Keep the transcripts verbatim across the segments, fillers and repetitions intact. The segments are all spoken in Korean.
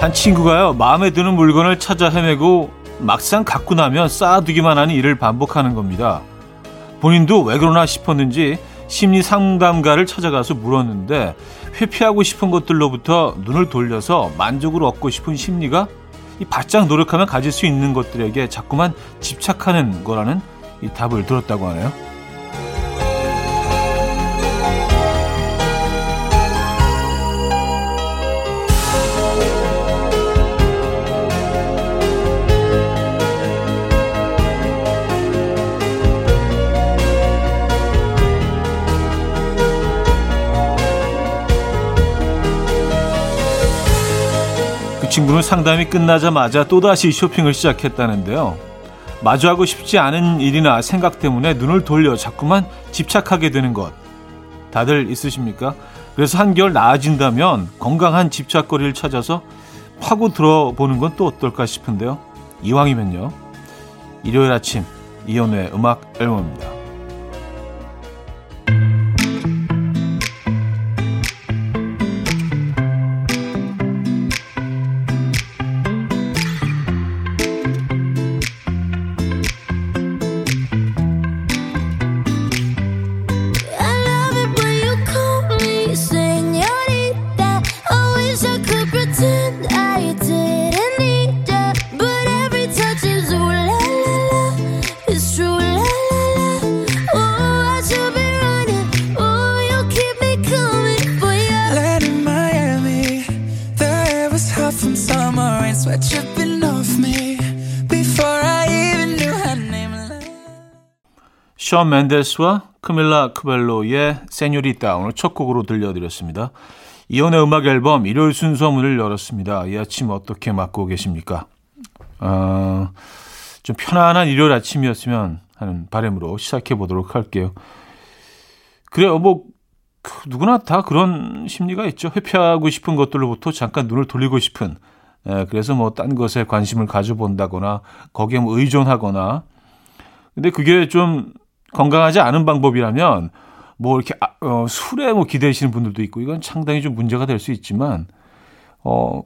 한 친구가요, 마음에 드는 물건을 찾아 헤매고 막상 갖고 나면 쌓아두기만 하는 일을 반복하는 겁니다. 본인도 왜 그러나 싶었는지 심리 상담가를 찾아가서 물었는데, 회피하고 싶은 것들로부터 눈을 돌려서 만족을 얻고 싶은 심리가 이 바짝 노력하면 가질 수 있는 것들에게 자꾸만 집착하는 거라는 이 답을 들었다고 하네요. 친구는 상담이 끝나자마자 또다시 쇼핑을 시작했다는데요. 마주하고 싶지 않은 일이나 생각 때문에 눈을 돌려 자꾸만 집착하게 되는 것, 다들 있으십니까? 그래서 한결 나아진다면 건강한 집착거리를 찾아서 파고 들어보는 건 또 어떨까 싶은데요. 이왕이면요. 일요일 아침 이현우의 음악 앨범입니다. 션 맨데스와 카밀라 쿠벨로의 세뇨리타, 오늘 첫 곡으로 들려드렸습니다. 이혼의 음악 앨범 일요일 순서 문을 열었습니다. 이 아침 어떻게 맞고 계십니까? 어, 좀 편안한 일요일 아침이었으면 하는 바람으로 시작해 보도록 할게요. 그래요, 뭐 누구나 다 그런 심리가 있죠. 회피하고 싶은 것들로부터 잠깐 눈을 돌리고 싶은, 에, 그래서 뭐 딴 것에 관심을 가져본다거나 거기에 뭐 의존하거나. 근데 그게 좀 건강하지 않은 방법이라면 뭐 이렇게 아, 어, 술에 뭐 기대시는 분들도 있고, 이건 상당히 좀 문제가 될 수 있지만, 어,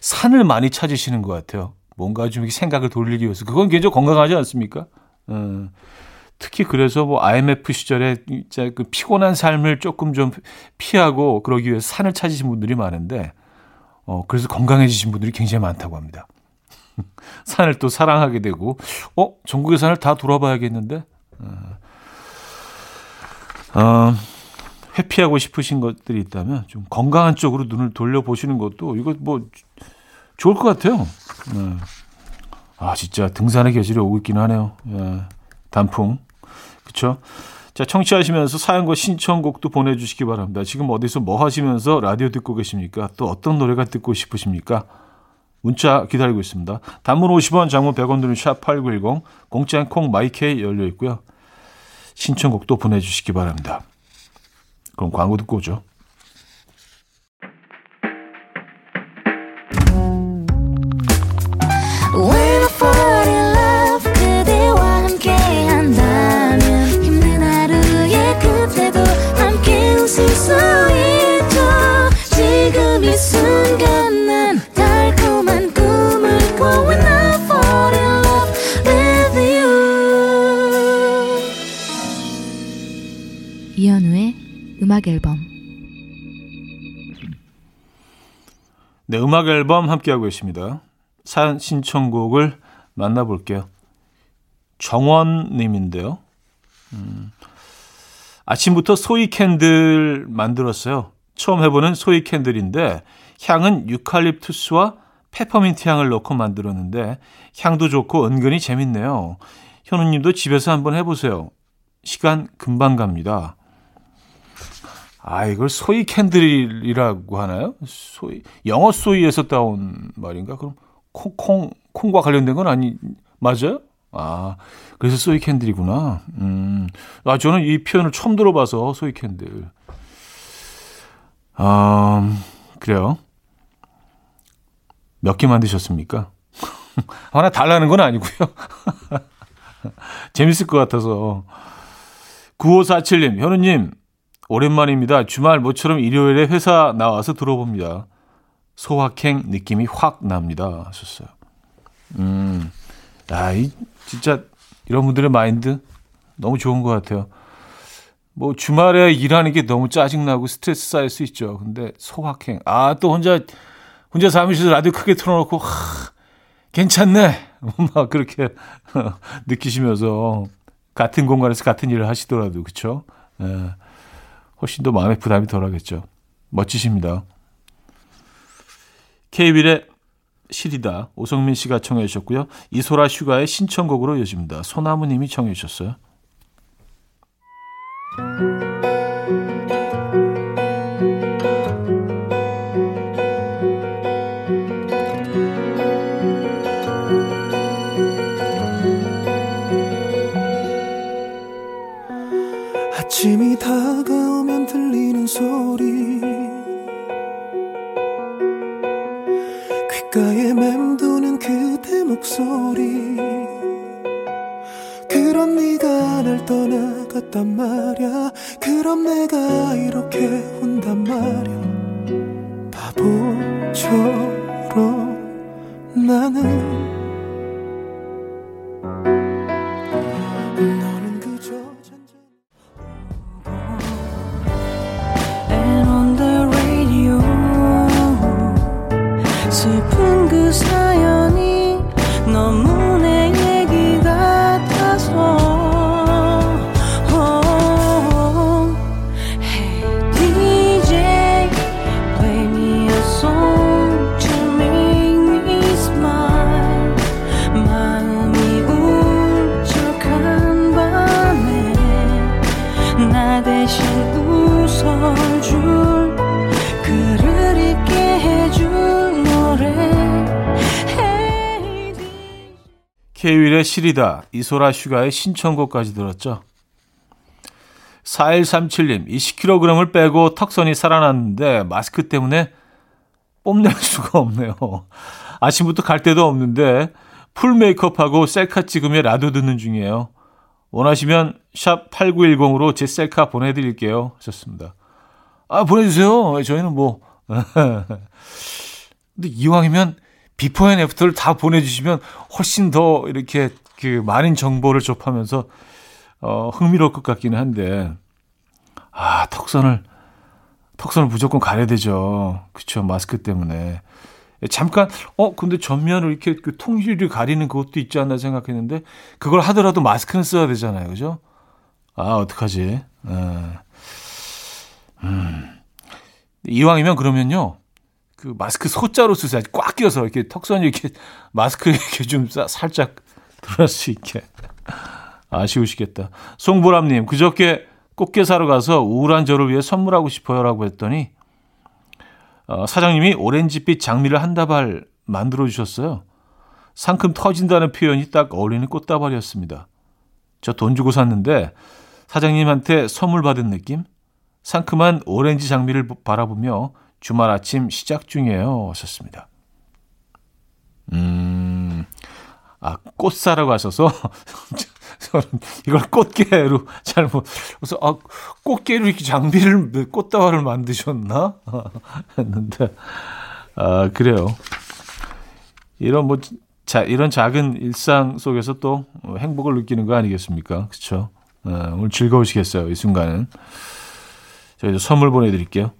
산을 많이 찾으시는 것 같아요. 뭔가 좀 생각을 돌리기 위해서. 그건 굉장히 건강하지 않습니까? 어, 특히 그래서 뭐 아이엠에프 시절에 진짜 그 피곤한 삶을 조금 좀 피하고 그러기 위해서 산을 찾으신 분들이 많은데, 어, 그래서 건강해지신 분들이 굉장히 많다고 합니다. 산을 또 사랑하게 되고, 어, 전국의 산을 다 돌아봐야겠는데. 어, 회피하고 싶으신 것들이 있다면 좀 건강한 쪽으로 눈을 돌려보시는 것도 이거 뭐 좋을 것 같아요. 네. 아, 진짜 등산의 계절이 오고 있긴 하네요. 네. 단풍, 그렇죠? 자, 청취하시면서 사연과 신청곡도 보내주시기 바랍니다. 지금 어디서 뭐 하시면서 라디오 듣고 계십니까? 또 어떤 노래가 듣고 싶으십니까? 문자 기다리고 있습니다. 단문 오십 원, 장문 백 원 드는 샵 팔구일공, 공짜인 콩 마이케이 열려 있고요. 신청곡도 보내주시기 바랍니다. 그럼 광고 듣고 오죠. 음악 앨범. 네, 음악 앨범 함께하고 계십니다. 사연 신청곡을 만나볼게요. 정원님인데요. 음, 아침부터 소이 캔들 만들었어요. 처음 해보는 소이 캔들인데 향은 유칼립투스와 페퍼민트 향을 넣고 만들었는데 향도 좋고 은근히 재밌네요. 현우님도 집에서 한번 해보세요. 시간 금방 갑니다. 아, 이걸 소이 캔들이라고 하나요? 소이, 영어 소이에서 따온 말인가? 그럼 콩, 콩, 콩과 관련된 건 아니, 맞아요? 아, 그래서 소이 캔들이구나. 음, 아, 저는 이 표현을 처음 들어봐서 소이 캔들. 아, 그래요. 몇 개 만드셨습니까? 하나 달라는 건 아니고요. 재밌을 것 같아서. 구오사칠님, 현우님. 오랜만입니다. 주말 모처럼 일요일에 회사 나와서 들어봅니다. 소확행 느낌이 확 납니다. 하셨어요. 음, 아이, 진짜 이런 분들의 마인드 너무 좋은 것 같아요. 뭐 주말에 일하는 게 너무 짜증나고 스트레스 쌓일 수 있죠. 근데 소확행. 아, 또 혼자, 혼자 사무실에서 라디오 크게 틀어놓고, 하, 괜찮네. 막 그렇게 느끼시면서 같은 공간에서 같은 일을 하시더라도, 그쵸? 예, 훨씬 더 마음의 부담이 덜하겠죠. 멋지십니다. 케이윌의 시리다 오성민 씨가 청해 주셨고요. 이소라 슈가의 신청곡으로 이어집니다. 소나무 님이 청해 주셨어요. 아침이 다가오면 들리는 소리 귓가에 맴도는 그대 목소리 그럼 네가 날 떠나갔단 말야 그럼 내가 이렇게 운단 말야 바보처럼 나는 케이윌의 시리다, 이소라 슈가의 신청곡까지 들었죠. 사일삼칠님, 이십 킬로그램을 빼고 턱선이 살아났는데 마스크 때문에 뽐낼 수가 없네요. 아침부터 갈 데도 없는데 풀 메이크업하고 셀카 찍으며 라디오 듣는 중이에요. 원하시면 샵 팔구일공으로 제 셀카 보내드릴게요. 하셨습니다. 아, 보내주세요. 저희는 뭐. 근데 이왕이면 비포 앤 애프터를 다 보내주시면 훨씬 더 이렇게 그 많은 정보를 접하면서 어, 흥미로울 것 같기는 한데, 아, 턱선을, 턱선을 무조건 가려야 되죠. 그쵸. 마스크 때문에. 잠깐, 어, 근데 전면을 이렇게 그 통일을 가리는 그것도 있지 않나 생각했는데, 그걸 하더라도 마스크는 써야 되잖아요. 그죠? 아, 어떡하지. 아, 음. 이왕이면 그러면요. 그 마스크 소자로 쓰세요. 꽉 껴서 이렇게 턱선이 이렇게 마스크 이렇게 좀 사, 살짝 들어갈 수 있게. 아쉬우시겠다. 송보람님, 그저께 꽃게 사러 가서 우울한 저를 위해 선물하고 싶어요라고 했더니 어, 사장님이 오렌지빛 장미를 한 다발 만들어 주셨어요. 상큼 터진다는 표현이 딱 어울리는 꽃다발이었습니다. 저 돈 주고 샀는데 사장님한테 선물 받은 느낌? 상큼한 오렌지 장미를 바라보며 주말 아침 시작 중이에요. 하셨습니다. 음, 아, 꽃 사러 가셔서, 저는 이걸 꽃게로 잘못, 그래서, 아, 꽃게로 이렇게 장비를, 꽃다발을 만드셨나? 했는데, 아, 그래요. 이런 뭐, 자, 이런 작은 일상 속에서 또 행복을 느끼는 거 아니겠습니까? 그쵸? 아, 오늘 즐거우시겠어요. 이 순간은. 저희 선물 보내드릴게요.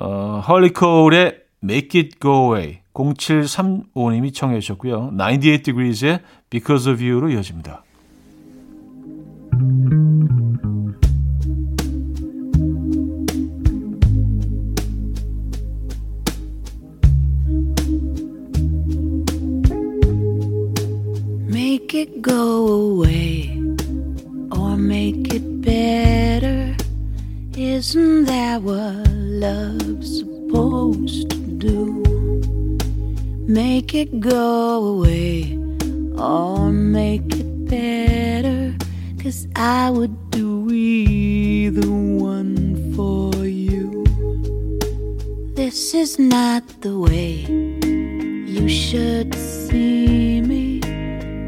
어, 헐리코울의 Make It Go Away 공칠삼오님이 청해 주셨고요. 나인티에잇 디그리즈의 Because of You로 이어집니다. Make it go away or make it better Isn't that what love's supposed to do? Make it go away or make it better 'Cause I would do either one for you This is not the way you should see me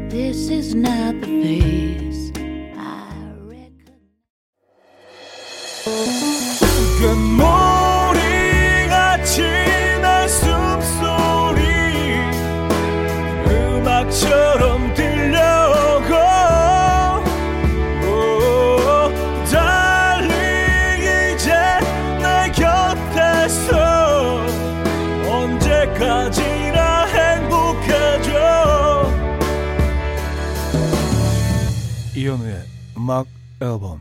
This is not the face 그 머리가 지날 이현우의 음악 앨범.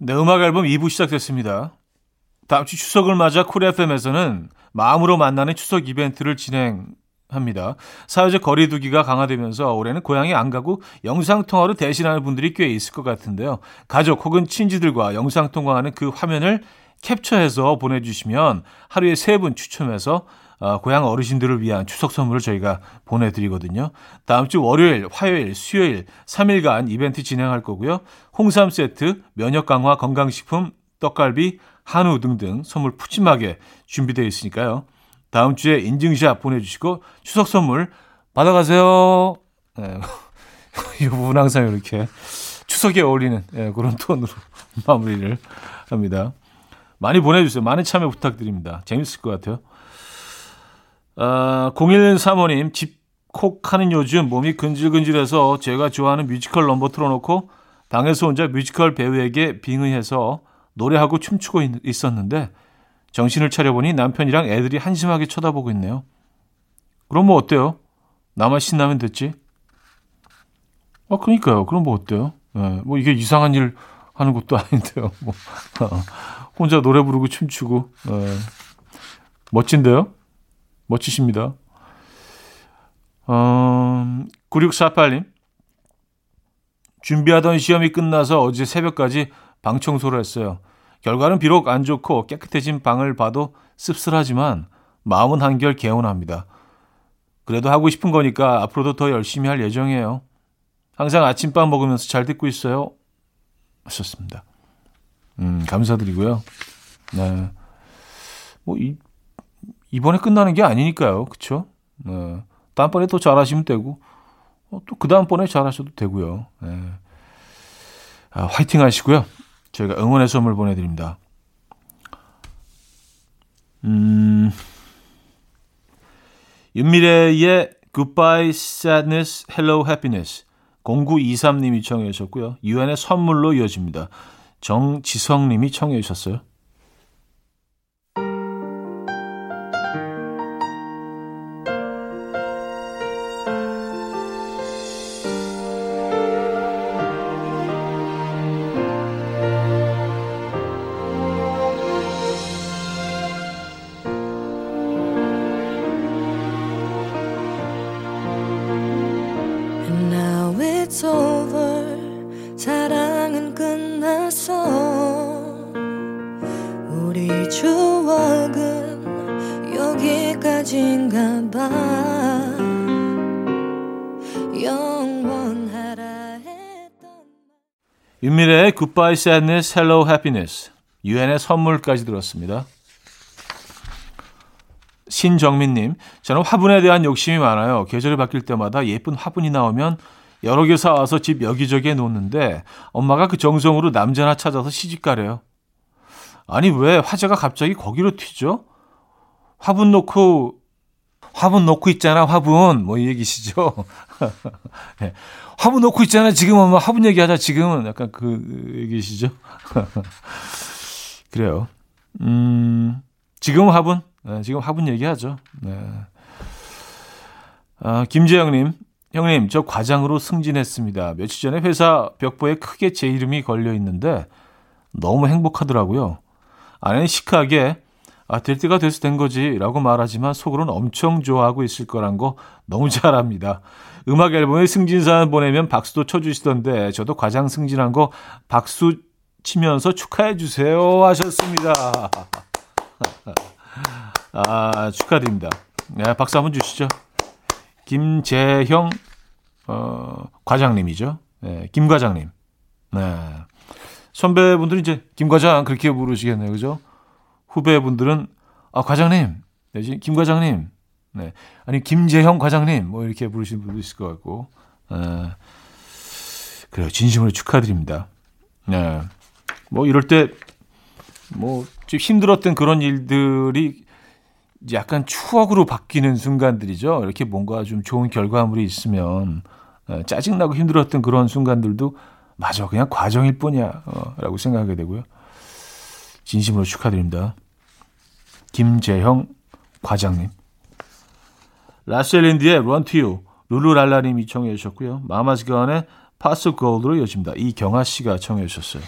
네, 음악 앨범 이 부 시작됐습니다. 다음주 추석을 맞아 쿨에프엠에서는 마음으로 만나는 추석 이벤트를 진행합니다. 사회적 거리 두기가 강화되면서 올해는 고향에 안 가고 영상통화로 대신하는 분들이 꽤 있을 것 같은데요. 가족 혹은 친지들과 영상통화하는 그 화면을 캡처해서 보내주시면 하루에 세 분 추첨해서 어, 고향 어르신들을 위한 추석 선물을 저희가 보내드리거든요. 다음 주 월요일, 화요일, 수요일 삼 일간 이벤트 진행할 거고요. 홍삼 세트, 면역 강화, 건강식품, 떡갈비, 한우 등등 선물 푸짐하게 준비되어 있으니까요. 다음 주에 인증샷 보내주시고 추석 선물 받아가세요. 네. 이 부분 항상 이렇게 추석에 어울리는 네, 그런 톤으로 마무리를 합니다. 많이 보내주세요. 많은 참여 부탁드립니다. 재밌을 것 같아요. 어, 공일삼오 님, 집콕하는 요즘 몸이 근질근질해서 제가 좋아하는 뮤지컬 넘버 틀어놓고 방에서 혼자 뮤지컬 배우에게 빙의해서 노래하고 춤추고 있, 있었는데 정신을 차려보니 남편이랑 애들이 한심하게 쳐다보고 있네요. 그럼 뭐 어때요? 나만 신나면 됐지? 아, 그러니까요. 그럼 뭐 어때요? 네, 뭐 이게 이상한 일 하는 것도 아닌데요. 뭐, 혼자 노래 부르고 춤추고. 네. 멋진데요? 멋지십니다. 어, 구육사팔 님. 준비하던 시험이 끝나서 어제 새벽까지 방 청소를 했어요. 결과는 비록 안 좋고 깨끗해진 방을 봐도 씁쓸하지만 마음은 한결 개운합니다. 그래도 하고 싶은 거니까 앞으로도 더 열심히 할 예정이에요. 항상 아침밥 먹으면서 잘 듣고 있어요. 하셨습니다. 음, 감사드리고요. 네. 뭐, 이, 이번에 끝나는 게 아니니까요. 그렇죠? 네. 다음번에 또 잘하시면 되고 어, 또 그 다음번에 잘하셔도 되고요. 네. 아, 화이팅 하시고요. 저희가 응원의 선물 보내드립니다. 음, 윤미래의 Goodbye Sadness, Hello Happiness 공구이삼 님이 청해 주셨고요. 유엔의 선물로 이어집니다. 정지성 님이 청해 주셨어요. 윤미래의 Goodbye Sadness, Hello Happiness, 유엔의 선물까지 들었습니다. 신정민님, 저는 화분에 대한 욕심이 많아요. 계절이 바뀔 때마다 예쁜 화분이 나오면 여러 개 사와서 집 여기저기에 놓는데 엄마가 그 정성으로 남자나 찾아서 시집가래요. 아니 왜 화제가 갑자기 거기로 튀죠? 화분 놓고 화분 놓고 있잖아 화분 뭐 이 얘기시죠. 네. 화분 놓고 있잖아 지금 엄마 화분 얘기하자 지금은 약간 그 얘기시죠. 그래요. 음, 지금 화분 네, 지금 화분 얘기하죠. 네. 아, 김재영님, 형님 저 과장으로 승진했습니다. 며칠 전에 회사 벽보에 크게 제 이름이 걸려 있는데 너무 행복하더라고요. 아내는 시크하게 아, 될 때가 돼서 된 거지 라고 말하지만 속으로는 엄청 좋아하고 있을 거란 거 너무 잘 압니다. 음악 앨범에 승진사연 보내면 박수도 쳐주시던데 저도 과장 승진한 거 박수 치면서 축하해 주세요 하셨습니다. 아, 축하드립니다. 네, 박수 한번 주시죠. 김재형 어, 과장님이죠. 네, 김 과장님. 네. 선배분들은 이제 김 과장 그렇게 부르시겠네요. 그죠? 후배분들은 아 과장님 내지 김 과장님 네 아니 김재형 과장님 뭐 이렇게 부르시는 분도 있을 것 같고 네. 그래요. 진심으로 축하드립니다. 네. 뭐 이럴 때 뭐 좀 힘들었던 그런 일들이 약간 추억으로 바뀌는 순간들이죠. 이렇게 뭔가 좀 좋은 결과물이 있으면 네. 짜증나고 힘들었던 그런 순간들도 맞아 그냥 과정일 뿐이야 어, 라고 생각하게 되고요. 진심으로 축하드립니다. 김재형 과장님. 라셀린디의 Run to You, 룰루랄라님이 청해 주셨고요. 마마스건의 파스 골드로 이어집니다. 이경아 씨가 청해 주셨어요.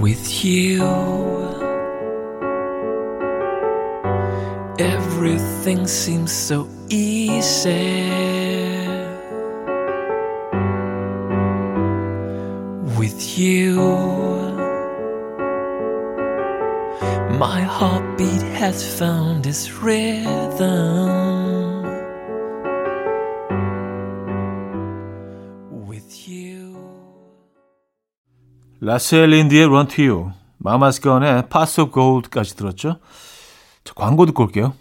With you, everything seems so easy. With you, my heartbeat has found its rhythm. With you. 라셀 린디의 Run to You, 마마스 건의 Pass of Gold까지 들었죠? 자, 광고 듣고 올게요.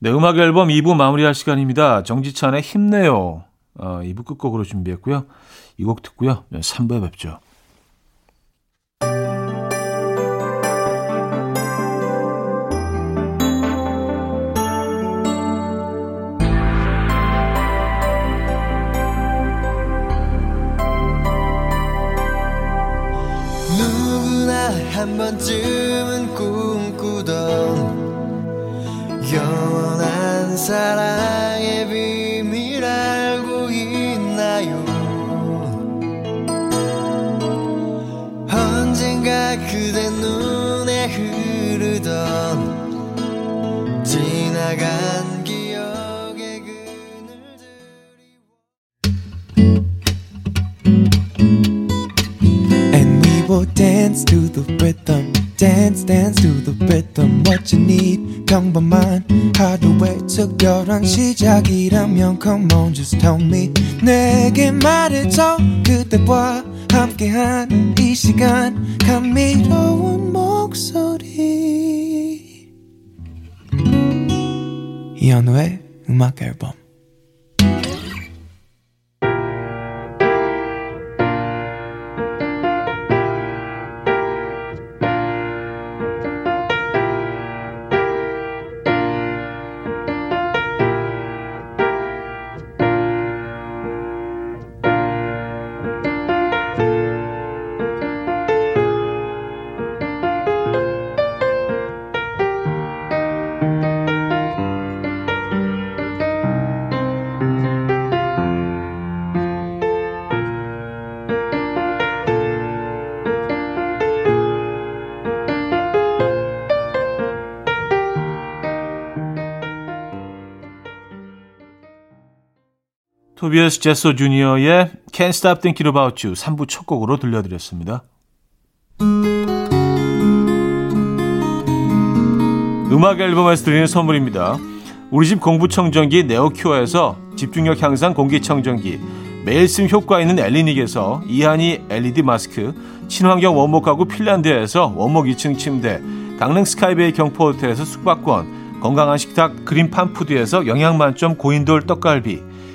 네, 음악 앨범 이 부 마무리할 시간입니다. 정지찬의 힘내요. 어, 이 부 끝곡으로 준비했고요. 이 곡 듣고요. 삼 부에 뵙죠. 누구나 한 번쯤은 꿈꾸던 영원한 사랑의 비밀 알고 있나요? 언젠가 그대 눈에 흐르던 지나간 기억의 그늘들이 And we will dance to the rhythm Dance, dance to the rhythm What you need, 평범한 하루의 특별한 시작이라면 Come on, just tell me 내게 말해줘 그대와 함께한 이 시간 감미로운 목소리 이현우의 음악 앨범 토비아스 제소 주니어의 Can't Stop Thinking About You 삼 부 첫 곡으로 들려드렸습니다. 음악 앨범에서 드리는 선물입니다. 우리 집 공부청정기 네오큐어에서 집중력 향상 공기청정기, 매일 쓴 효과 있는 엘리닉에서 이하니 엘이디 마스크, 친환경 원목 가구 핀란드에서 원목 이 층 침대, 강릉 스카이베이 경포호텔에서 숙박권, 건강한 식탁 그린팜푸드에서 영양만점 고인돌 떡갈비,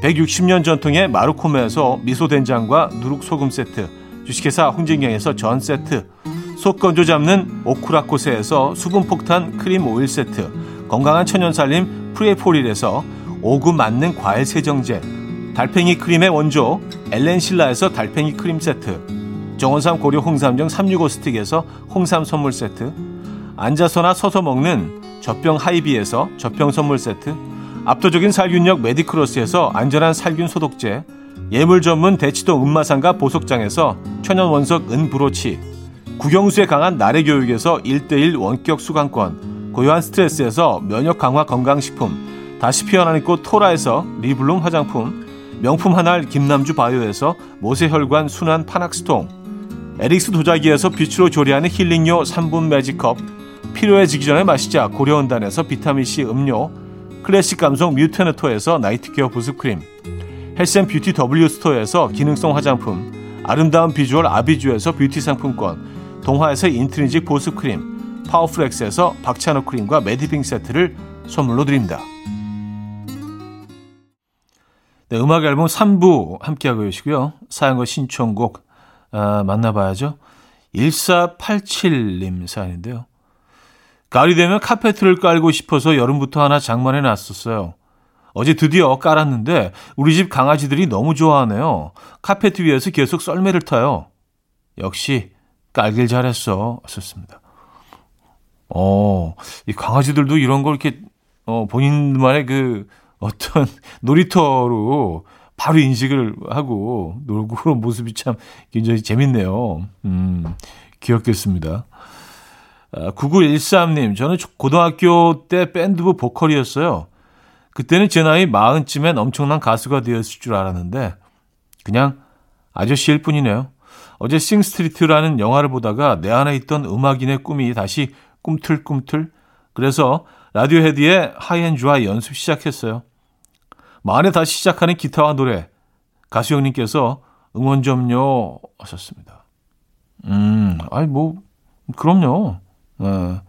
백육십 년 전통의 마루코메에서 미소된장과 누룩소금 세트, 주식회사 홍진경에서 전 세트, 속 건조 잡는 오크라코세에서 수분폭탄 크림 오일 세트, 건강한 천연살림 프레포릴에서 오구 맞는 과일 세정제, 달팽이 크림의 원조 엘렌실라에서 달팽이 크림 세트, 정원삼 고려 홍삼정 삼백육십오 스틱에서 홍삼 선물 세트, 앉아서나 서서 먹는 젖병 하이비에서 젖병 선물 세트, 압도적인 살균력 메디크로스에서 안전한 살균 소독제, 예물 전문 대치동 은마상가 보석장에서 천연원석 은브로치, 국영수에 강한 나래교육에서 일 대일 원격 수강권, 고요한 스트레스에서 면역 강화 건강식품, 다시 피어나는 꽃 토라에서 리블룸 화장품, 명품 한알 김남주 바이오에서 모세혈관 순환 파낙스통, 에릭스 도자기에서 빛으로 조리하는 힐링요 삼 분 매직컵, 필요해지기 전에 마시자 고려온단에서 비타민C 음료, 클래식 감성 뮤테너토에서 나이트케어 보습크림, 헬스앤뷰티 더블유스토어에서 기능성 화장품, 아름다운 비주얼 아비주에서 뷰티 상품권, 동화에서 인트리직 보습크림, 파워풀엑스에서 박찬호 크림과 메디핑 세트를 선물로 드립니다. 네, 음악 앨범 삼 부 함께하고 계시고요. 사연과 신청곡 아, 만나봐야죠. 일사팔칠님 사연인데요. 가을이 되면 카페트를 깔고 싶어서 여름부터 하나 장만해 놨었어요. 어제 드디어 깔았는데 우리 집 강아지들이 너무 좋아하네요. 카페트 위에서 계속 썰매를 타요. 역시 깔길 잘했어. 썼습니다. 어, 이 강아지들도 이런 걸 이렇게 어, 본인만의 그 어떤 놀이터로 바로 인식을 하고 놀고 그런 모습이 참 굉장히 재밌네요. 음, 귀엽겠습니다. 구구일삼님, 저는 고등학교 때 밴드부 보컬이었어요. 그때는 제 나이 마흔쯤엔 엄청난 가수가 되었을 줄 알았는데 그냥 아저씨일 뿐이네요. 어제 싱스트리트라는 영화를 보다가 내 안에 있던 음악인의 꿈이 다시 꿈틀꿈틀. 그래서 라디오헤드의 하이앤드라이 연습 시작했어요. 만에 다시 시작하는 기타와 노래. 가수 형님께서 응원 좀요 하셨습니다. 음, 아니 뭐 그럼요. 네.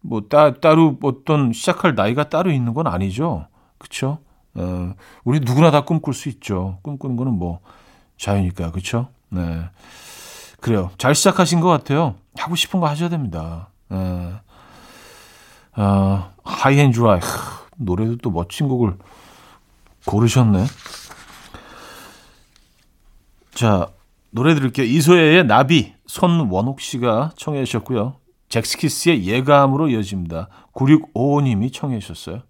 뭐 따, 따로 어떤 시작할 나이가 따로 있는 건 아니죠. 그렇죠? 네. 우리 누구나 다 꿈꿀 수 있죠. 꿈꾸는 거는 뭐 자유니까. 그렇죠? 네. 그래요. 잘 시작하신 것 같아요. 하고 싶은 거 하셔야 됩니다. 네. 어, 하이앤드라이 노래도 또 멋진 곡을 고르셨네. 자, 노래 들을게요. 이소혜의 나비, 손원옥 씨가 청해 주셨고요. 잭스키스의 예감으로 이어집니다. 구육오오님이 청해 주셨어요.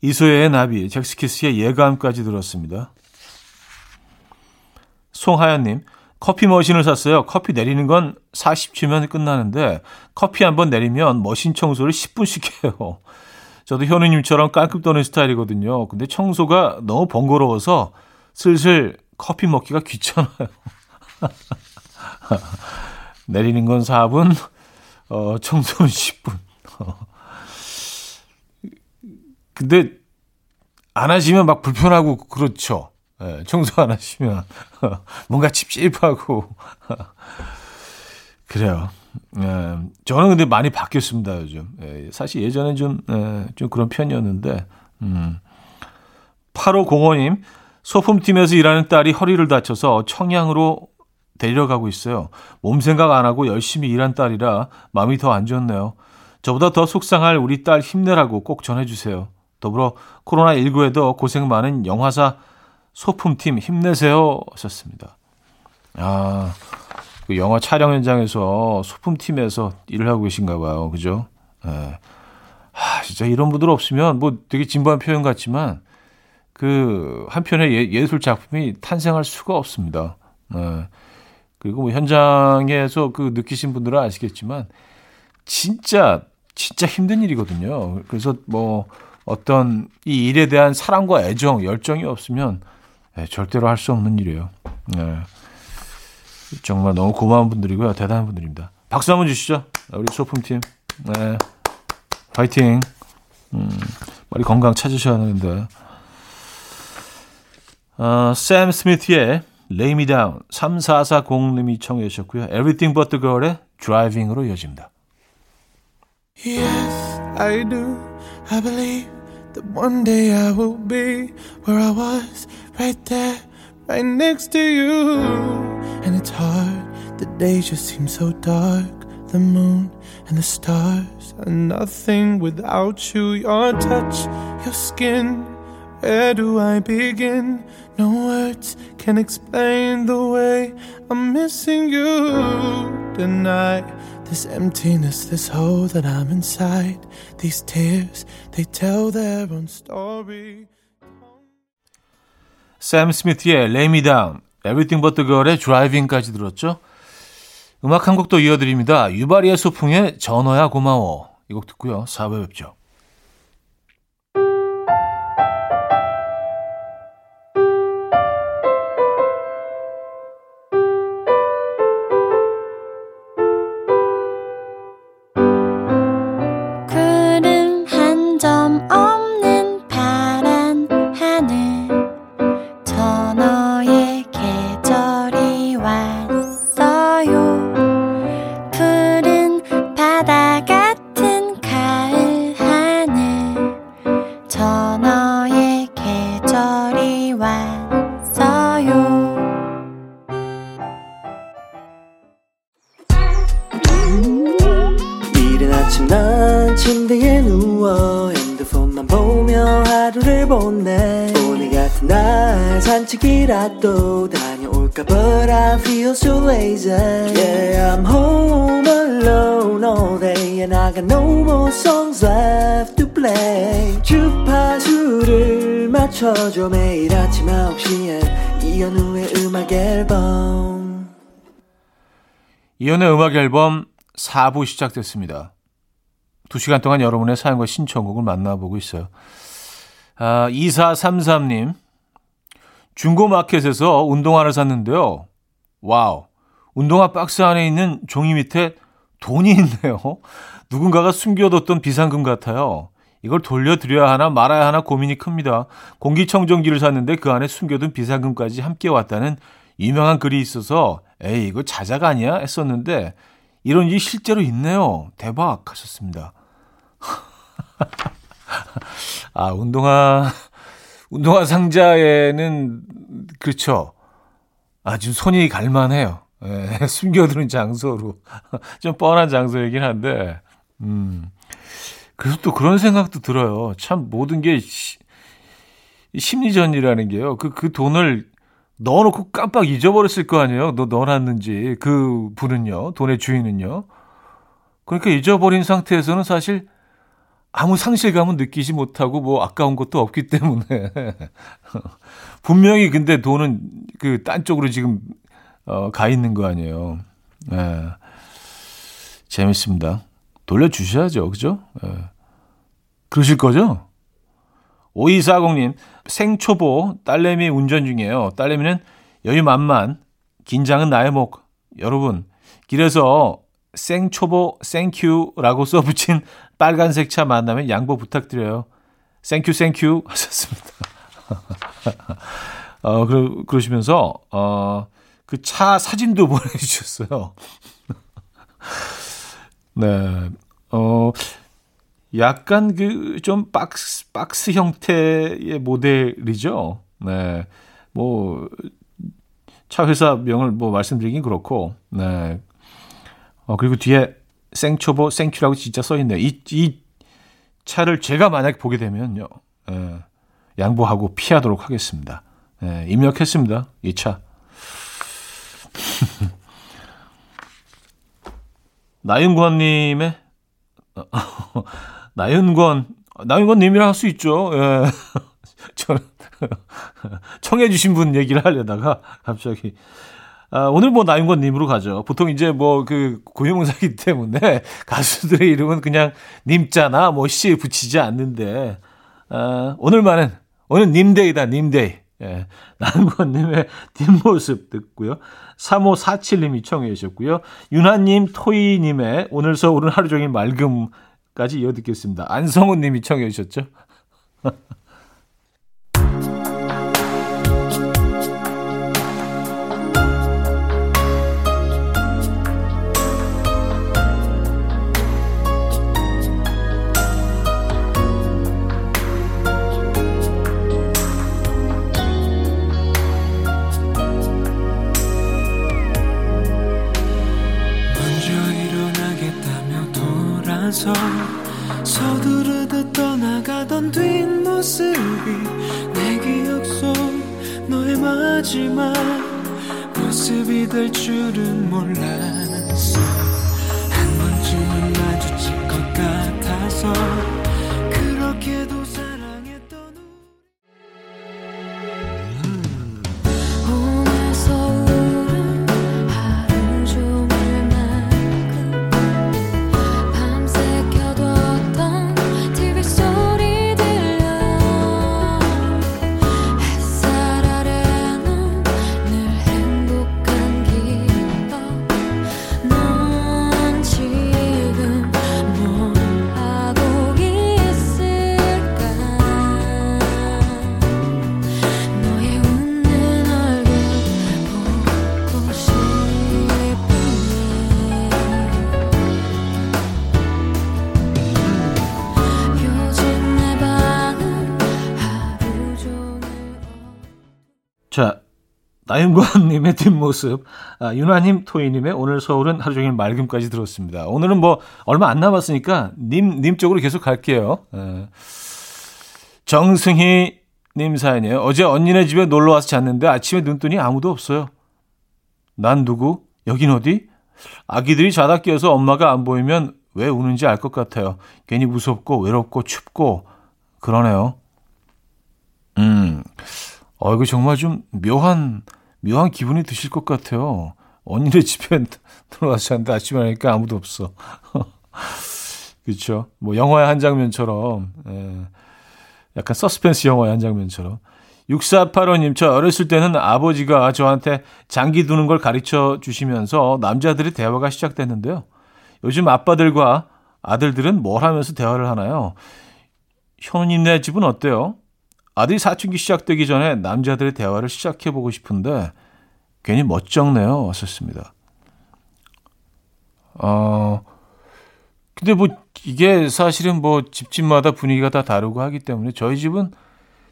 이소혜의 나비, 잭스키스의 예감까지 들었습니다. 송하연님, 커피 머신을 샀어요. 커피 내리는 건 사십 초면 끝나는데 커피 한번 내리면 머신 청소를 십 분씩 해요. 저도 현우님처럼 깔끔 떠는 스타일이거든요. 근데 청소가 너무 번거로워서 슬슬 커피 먹기가 귀찮아요. 내리는 건 사 분, 어, 청소는 십 분. 근데 안 하시면 막 불편하고 그렇죠. 네, 청소 안 하시면 뭔가 찝찝하고 그래요. 예, 저는 근데 많이 바뀌었습니다 요즘. 예, 사실 예전엔 좀, 예, 좀 그런 편이었는데. 음. 팔오공오님, 소품팀에서 일하는 딸이 허리를 다쳐서 청양으로 데리러 가고 있어요. 몸 생각 안 하고 열심히 일한 딸이라 마음이 더 안 좋네요. 저보다 더 속상할 우리 딸 힘내라고 꼭 전해주세요. 더불어 코로나십구에도 고생 많은 영화사 소품팀 힘내세요 하셨습니다. 아... 그 영화 촬영 현장에서 소품팀에서 일을 하고 계신가 봐요. 그죠? 예. 아, 진짜 이런 분들 없으면 뭐 되게 진부한 표현 같지만 그 한편의 예, 예술 작품이 탄생할 수가 없습니다. 예. 그리고 뭐 현장에서 그 느끼신 분들은 아시겠지만 진짜 진짜 힘든 일이거든요. 그래서 뭐 어떤 이 일에 대한 사랑과 애정, 열정이 없으면 예, 절대로 할 수 없는 일이에요. 예. 정말 너무 고마운 분들이고요. 대단한 분들입니다. 박수 한번 주시죠. 우리 소품팀. 네. 파이팅. 음, 빨리 건강 찾으셔야 하는데. 어, 샘 스미스의 Lay Me Down 삼사사공님이 청해 주셨고요. Everything But The Girl의 Driving으로 이어집니다. Yes, I do. I believe that one day I will be where I was right there right next to you. And it's hard, the days just seem so dark. The moon and the stars are nothing without you. Your touch, your skin, where do I begin? No words can explain the way I'm missing you tonight. This emptiness, this hole that I'm inside. These tears, they tell their own story. Sam Smith의 Lay Me Down, Everything But The Girl의 드라이빙까지 들었죠. 음악 한 곡도 이어드립니다. 유바리의 소풍의 전어야 고마워. 이 곡 듣고요. 사 부에 뵙죠. 구름 한 점 없는 파란 침대에 누워 핸드폰만 보며 하루를 보내. 오늘 같은 날 산책이라도 다녀올까. But I feel so lazy. Yeah, I'm home alone all day and I got no more songs left to play. 주파수를 맞춰줘. 매일 아침 아홉 시에 이현우의 음악 앨범. 이현우의 음악 앨범 사 부 시작됐습니다. 두 시간 동안 여러분의 사연과 신청곡을 만나보고 있어요. 아, 이사삼삼 님, 중고마켓에서 운동화를 샀는데요. 와우, 운동화 박스 안에 있는 종이 밑에 돈이 있네요. 누군가가 숨겨뒀던 비상금 같아요. 이걸 돌려드려야 하나 말아야 하나 고민이 큽니다. 공기청정기를 샀는데 그 안에 숨겨둔 비상금까지 함께 왔다는 유명한 글이 있어서 에이 이거 자작 아니야? 했었는데 이런 일이 실제로 있네요. 대박 하셨습니다. 아, 운동화, 운동화 상자에는, 그렇죠. 아, 지금 손이 갈만해요. 예, 숨겨두는 장소로. 좀 뻔한 장소이긴 한데, 음. 그래서 또 그런 생각도 들어요. 참 모든 게 시, 심리전이라는 게요. 그, 그 돈을 넣어놓고 깜빡 잊어버렸을 거 아니에요. 너 넣어놨는지. 그 분은요, 돈의 주인은요. 그러니까 잊어버린 상태에서는 사실 아무 상실감은 느끼지 못하고 뭐 아까운 것도 없기 때문에 분명히 근데 돈은 그 딴 쪽으로 지금 어, 가 있는 거 아니에요. 예. 재밌습니다. 돌려주셔야죠, 그죠? 예. 그러실 거죠? 오이사공 님, 생초보 딸내미 운전 중이에요. 딸내미는 여유 만만, 긴장은 나의 목. 여러분, 길에서 생초보 땡큐라고 써붙인 빨간색 차 만나면 양보 부탁드려요. 땡큐 땡큐 하셨습니다. 어, 그러, 그러시면서 어, 그 차 사진도 보내주셨어요. 네, 어. 약간 그 좀 박스 박스 형태의 모델이죠. 네, 뭐 차 회사 명을 뭐 말씀드리긴 그렇고, 네. 어 그리고 뒤에 생초보 생큐라고 진짜 써 있네요. 이 이 차를 제가 만약에 보게 되면요, 네, 양보하고 피하도록 하겠습니다. 네, 입력했습니다. 이 차. 나윤권님의 나윤권, 나윤권 님이라 할 수 있죠. 예. 저는 청해주신 분 얘기를 하려다가 갑자기 아, 오늘 뭐 나윤권 님으로 가죠. 보통 이제 뭐 그 고유명사이기 때문에 가수들의 이름은 그냥 님자나 뭐 씨에 붙이지 않는데 아, 오늘만은 오늘 님데이다 님데이. 예. 나윤권 님의 뒷모습 듣고요. 삼오사칠 님이 청해 주셨고요. 윤하님, 토이 님의 오늘 서울은 하루 종일 맑음 까지 이어듣겠습니다. 안성훈 님이 청해 주셨죠? 서두르듯 떠나가던 뒷모습이 내 기억 속 너의 마지막 모습이 될 줄은 몰랐어. 한 번쯤은 마주칠 것 같아서 그렇게도 사랑했던 나윤관님의 뒷모습, 아, 유나님, 토이님의 오늘 서울은 하루 종일 맑음까지 들었습니다. 오늘은 뭐 얼마 안 남았으니까 님, 님 쪽으로 계속 갈게요. 에. 정승희 님 사연이에요. 어제 언니네 집에 놀러와서 잤는데 아침에 눈뜨니 아무도 없어요. 난 누구? 여긴 어디? 아기들이 자다 깨어서 엄마가 안 보이면 왜 우는지 알 것 같아요. 괜히 무섭고 외롭고 춥고 그러네요. 음, 어, 이거 정말 좀 묘한, 묘한 기분이 드실 것 같아요. 언니네 집에 들어와서 잤는데 아침에 하니까 아무도 없어. 그렇죠. 뭐 영화의 한 장면처럼. 예. 약간 서스펜스 영화의 한 장면처럼. 육사팔오 님, 저 어렸을 때는 아버지가 저한테 장기 두는 걸 가르쳐 주시면서 남자들의 대화가 시작됐는데요. 요즘 아빠들과 아들들은 뭘 하면서 대화를 하나요? 현우님네 집은 어때요? 아들이 사춘기 시작되기 전에 남자들의 대화를 시작해보고 싶은데 괜히 멋쩍네요. 왔었습니다. 어... 근데 뭐 이게 사실은 뭐 집집마다 분위기가 다 다르고 하기 때문에 저희 집은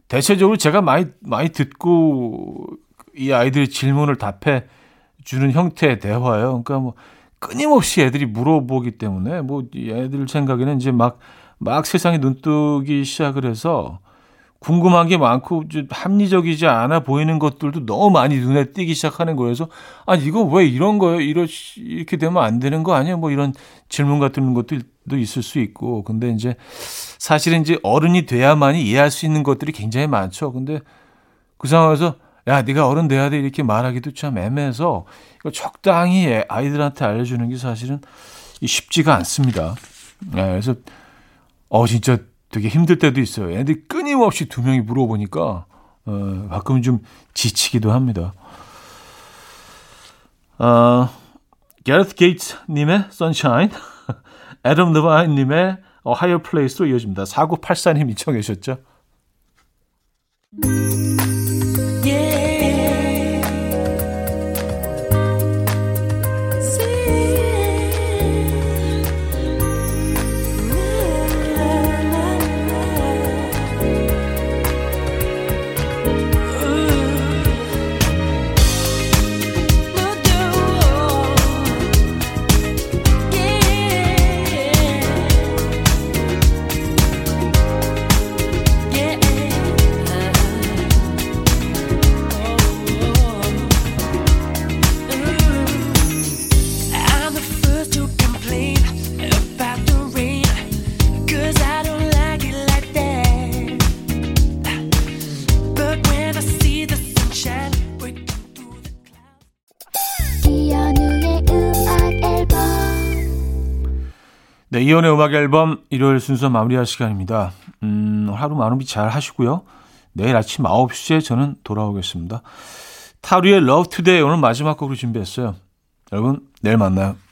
대체적으로 제가 많이 많이 듣고 이 아이들의 질문을 답해 주는 형태의 대화예요. 그러니까 뭐 끊임없이 애들이 물어보기 때문에 뭐 애들 생각에는 이제 막 막 세상에 눈뜨기 시작을 해서 궁금한 게 많고 합리적이지 않아 보이는 것들도 너무 많이 눈에 띄기 시작하는 거여서, 아, 이거 왜 이런 거예요? 이러, 이렇게 되면 안 되는 거 아니에요? 뭐 이런 질문 같은 것들도 있을 수 있고. 근데 이제 사실은 이제 어른이 돼야만이 이해할 수 있는 것들이 굉장히 많죠. 근데 그 상황에서 야, 네가 어른 돼야 돼 이렇게 말하기도 참 애매해서 적당히 아이들한테 알려주는 게 사실은 쉽지가 않습니다. 그래서 어 진짜 되게 힘들 때도 있어요. 애들이 끊임없이 두 명이 물어보니까 어, 가끔은 좀 지치기도 합니다. 어, 게레스 게이츠님의 Sunshine, 애덤 드바인님의 Higher Place로 이어집니다. 사구팔사 님이 청해 주셨죠. 네, 이연의 음악 앨범 일요일 순서 마무리할 시간입니다. 음, 하루 마무리 잘 하시고요. 내일 아침 아홉 시에 저는 돌아오겠습니다. 타루의 러브 투데이 오늘 마지막 곡으로 준비했어요. 여러분, 내일 만나요.